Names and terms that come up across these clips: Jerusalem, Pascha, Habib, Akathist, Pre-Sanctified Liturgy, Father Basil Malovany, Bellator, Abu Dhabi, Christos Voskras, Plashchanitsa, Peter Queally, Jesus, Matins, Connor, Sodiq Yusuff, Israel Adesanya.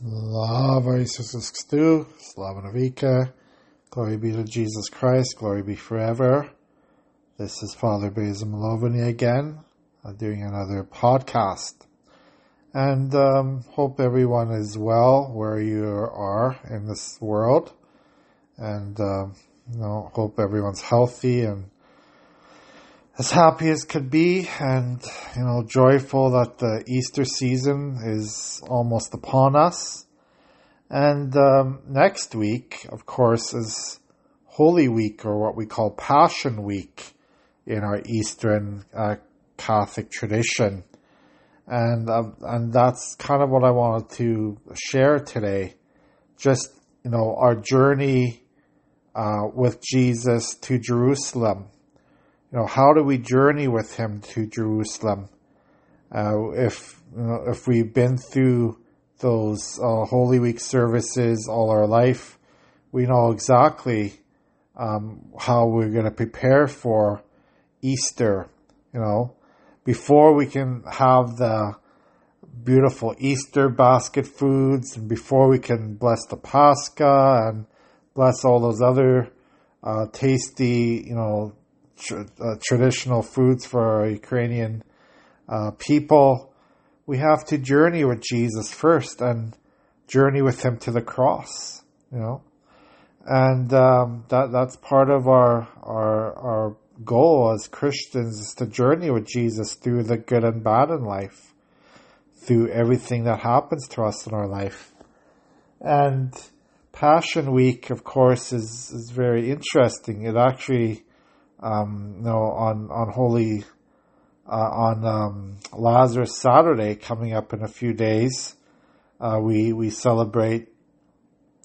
Slava Isus Christu, Slava Navika, glory be to Jesus Christ, glory be forever. This is Father Basil Malovany again, doing another podcast. And hope everyone is well where you are in this world. And hope everyone's healthy and as happy as could be, and joyful that the Easter season is almost upon us. And next week, of course, is Holy Week, or what we call Passion Week in our Eastern Catholic tradition. And that's kind of what I wanted to share today, just our journey with Jesus to Jerusalem. How do we journey with him to Jerusalem? If we've been through those Holy Week services all our life, we know exactly how we're going to prepare for Easter. Before we can have the beautiful Easter basket foods, and before we can bless the Pascha and bless all those other tasty, traditional foods for our Ukrainian people, we have to journey with Jesus first and journey with him to the cross, and that's part of our goal as Christians, is to journey with Jesus through the good and bad in life, through everything that happens to us in our life. And Passion Week, of course, is very interesting. It actually on Lazarus Saturday, coming up in a few days, we celebrate,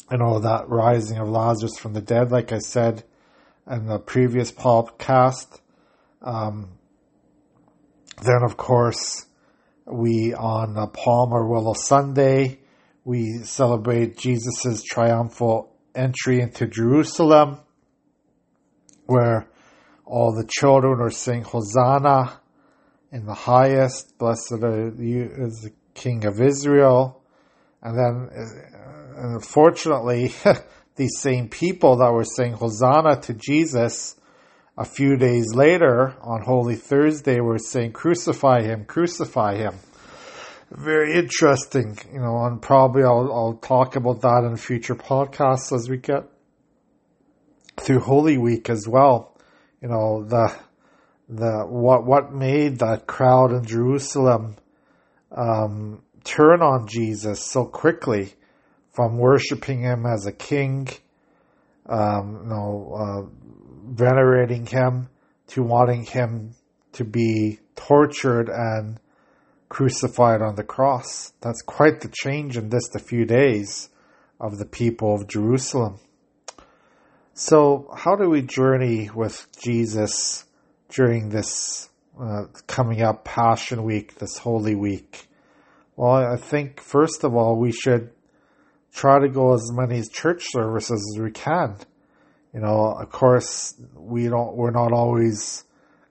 that rising of Lazarus from the dead, like I said in the previous podcast. Then, of course, we on Palm or Willow Sunday, we celebrate Jesus' triumphal entry into Jerusalem, where all the children are saying, "Hosanna in the highest, blessed is the King of Israel." And then, unfortunately, these same people that were saying Hosanna to Jesus a few days later on Holy Thursday were saying, "Crucify him, crucify him." Very interesting, and probably I'll talk about that in future podcasts as we get through Holy Week as well. What made that crowd in Jerusalem turn on Jesus so quickly, from worshiping him as a king, venerating him, to wanting him to be tortured and crucified on the cross. That's quite the change in just a few days of the people of Jerusalem. So how do we journey with Jesus during this coming up Passion Week, this Holy Week? Well, I think, first of all, we should try to go as many church services as we can. Of course, we're not always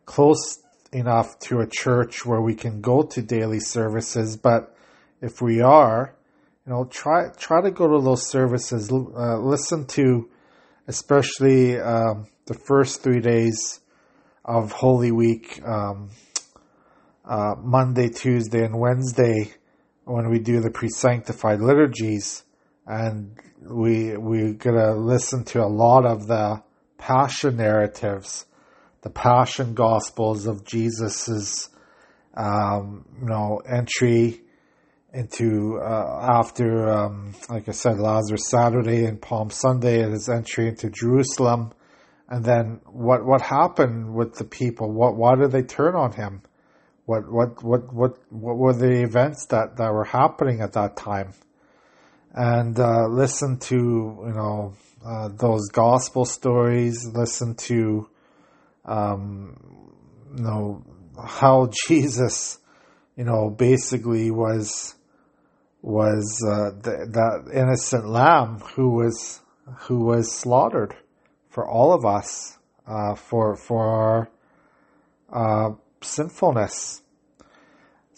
close enough to a church where we can go to daily services, but if we are, try to go to those services, listen to especially the first 3 days of Holy Week, Monday, Tuesday, and Wednesday, when we do the pre-sanctified liturgies, and we're going to listen to a lot of the passion narratives, the passion gospels of Jesus's, entry into, after, like I said, Lazarus Saturday and Palm Sunday, and his entry into Jerusalem. And then what happened with the people? Why did they turn on him? What were the events that were happening at that time? And, listen to, those gospel stories, listen to, how Jesus, basically was that innocent lamb who was slaughtered for all of us, for our sinfulness.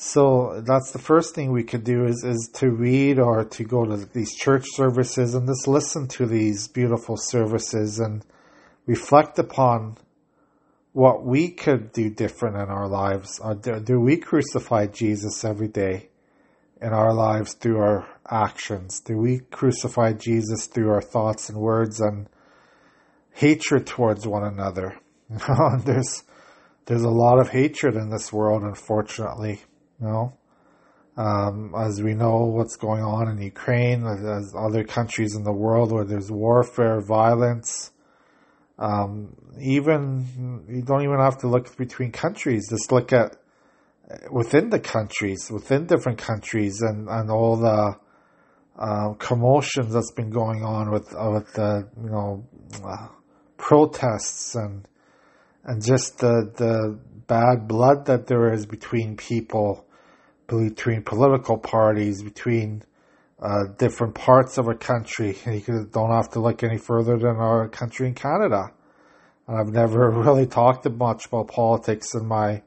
So that's the first thing we could do is to read or to go to these church services and just listen to these beautiful services and reflect upon what we could do different in our lives. Do we crucify Jesus every day in our lives through our actions? Do we crucify Jesus through our thoughts and words and hatred towards one another? There's a lot of hatred in this world, unfortunately. As we know what's going on in Ukraine, as other countries in the world where there's warfare, violence. Even you don't even have to look between countries. Just look at within the countries, within different countries, and all the commotions that's been going on with the protests and just the bad blood that there is between people, between political parties, between different parts of a country. You don't have to look any further than our country in Canada. And I've never really talked much about politics in my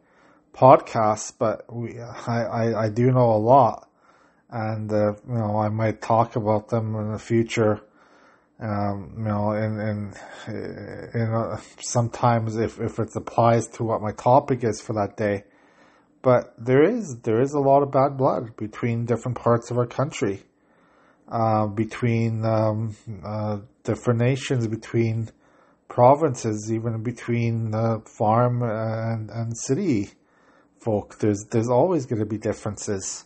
podcast, but I do know a lot, and I might talk about them in the future. Sometimes if it applies to what my topic is for that day. But there is a lot of bad blood between different parts of our country, between different nations, between provinces, even between the farm and city folk. There's always going to be differences,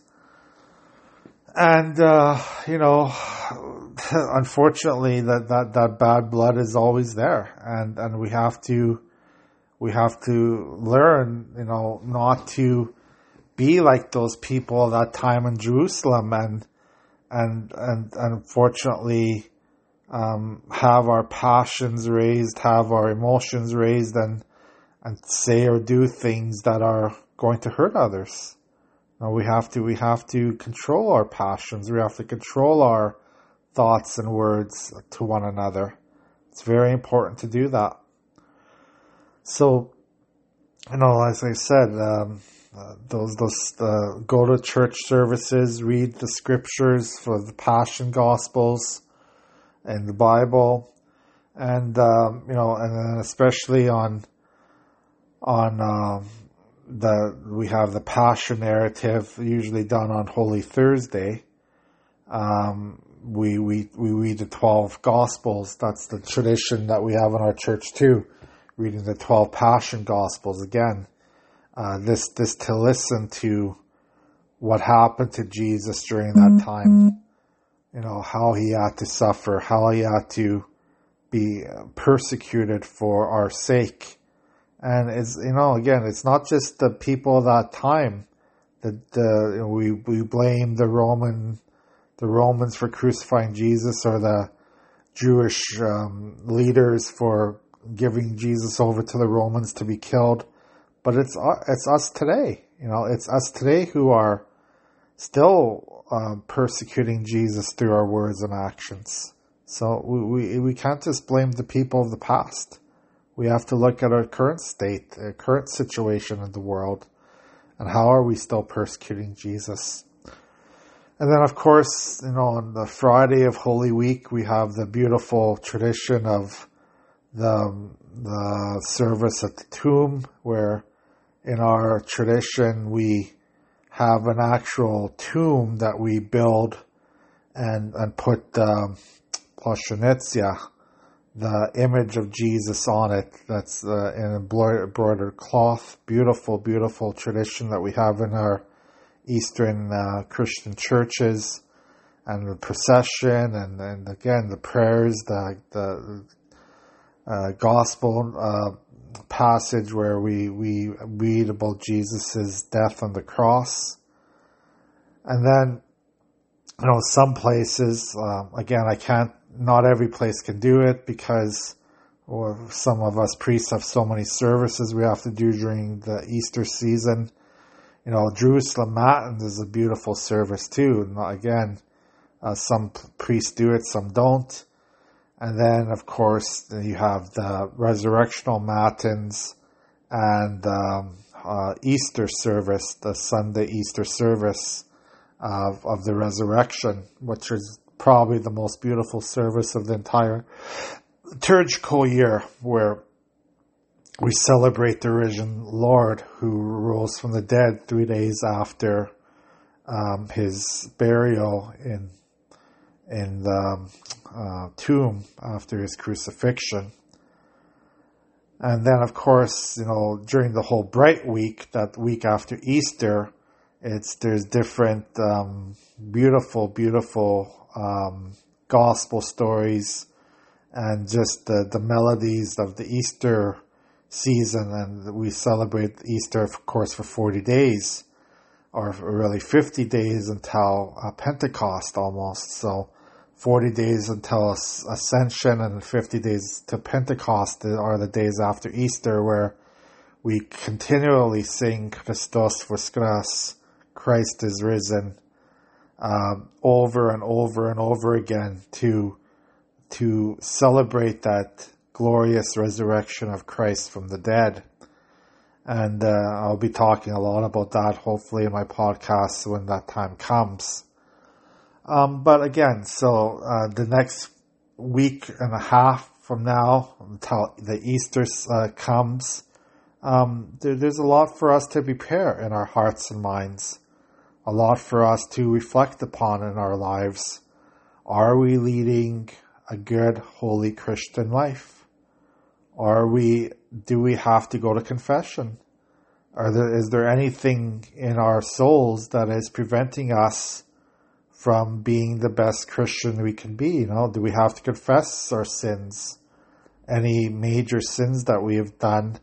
and unfortunately, that bad blood is always there, and we have to. We have to learn, not to be like those people that time in Jerusalem and unfortunately have our passions raised, have our emotions raised and say or do things that are going to hurt others. We have to control our passions. We have to control our thoughts and words to one another. It's very important to do that. So, as I said, those go to church services, read the scriptures for the Passion Gospels and the Bible, and then especially we have the Passion narrative usually done on Holy Thursday. We read the 12 Gospels. That's the tradition that we have in our church too. Reading the 12 Passion Gospels again, this to listen to what happened to Jesus during that time, how he had to suffer, how he had to be persecuted for our sake. And it's, it's not just the people of that time that we blame the Romans for crucifying Jesus, or the Jewish leaders for giving Jesus over to the Romans to be killed, but it's us today. It's us today who are still persecuting Jesus through our words and actions. So we can't just blame the people of the past. We have to look at our current state, our current situation in the world, and how are we still persecuting Jesus? And then, of course, on the Friday of Holy Week, we have the beautiful tradition of the service at the tomb, where in our tradition we have an actual tomb that we build and put Plashchanitsa, the image of Jesus, on it. That's an embroidered cloth. Beautiful, beautiful tradition that we have in our Eastern Christian churches, and the procession and again the prayers, the gospel passage where we read about Jesus' death on the cross. And then, some places, again, not every place can do it, because some of us priests have so many services we have to do during the Easter season. Jerusalem Matins is a beautiful service too. And again, some priests do it, some don't. And then, of course, you have the Resurrectional Matins and Easter service, the Sunday Easter service of the resurrection, which is probably the most beautiful service of the entire liturgical year, where we celebrate the risen Lord who rose from the dead 3 days after his burial in the tomb after his crucifixion. And then, of course, you know, during the whole Bright Week, that week after Easter, there's different beautiful gospel stories, and just the melodies of the Easter season. And we celebrate Easter, of course, for 40 days, or really 50 days until Pentecost almost. So 40 days until Ascension and 50 days to Pentecost are the days after Easter, where we continually sing Christos Voskras, Christ is risen, over and over and over again to celebrate that glorious resurrection of Christ from the dead. And I'll be talking a lot about that, hopefully, in my podcast when that time comes. But again, so the next week and a half from now, until the Easter comes, there's a lot for us to prepare in our hearts and minds, a lot for us to reflect upon in our lives. Are we leading a good, holy Christian life? Do we have to go to confession? Is there anything in our souls that is preventing us from being the best Christian we can be? You know, do we have to confess our sins? Any major sins that we have done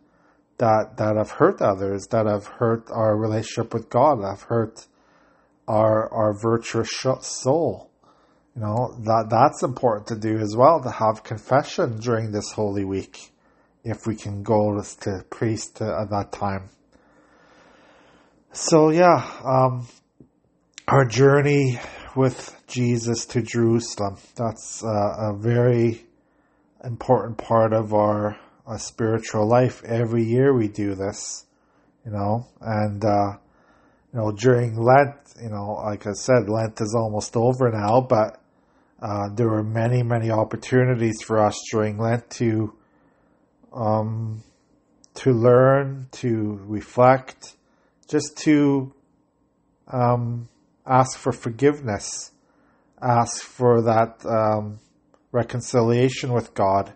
that have hurt others, that have hurt our relationship with God, that have hurt our virtuous soul? You know, that's important to do as well, to have confession during this Holy Week, if we can go to the priest at that time. So yeah, our journey with Jesus to Jerusalem, that's a very important part of our spiritual life. Every year we do this, you know, and, you know, during Lent, you know, like I said, Lent is almost over now, but there were many, many opportunities for us during Lent to learn, to reflect, just to ask for forgiveness, ask for that reconciliation with God.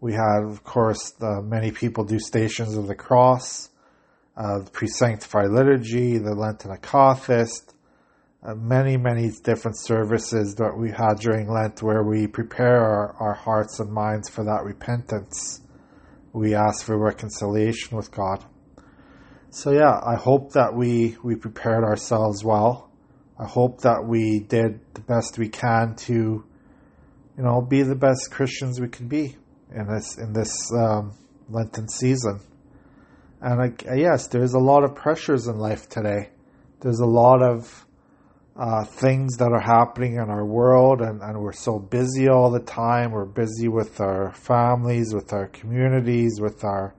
We had, of course, many people do Stations of the Cross, the Pre-Sanctified Liturgy, the Lenten Akathist, many, many different services that we had during Lent, where we prepare our hearts and minds for that repentance. We ask for reconciliation with God. So yeah, I hope that we prepared ourselves well. I hope that we did the best we can to, you know, be the best Christians we can be in this Lenten season. And yes, there's a lot of pressures in life today. There's a lot of things that are happening in our world, and we're so busy all the time. We're busy with our families, with our communities, with our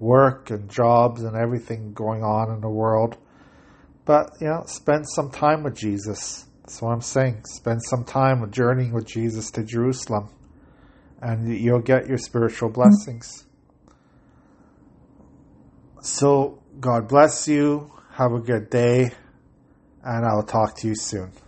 work and jobs and everything going on in the world. But, you know, spend some time with Jesus. That's what I'm saying. Spend some time journeying with Jesus to Jerusalem, and you'll get your spiritual blessings. So God bless you. Have a good day, and I'll talk to you soon.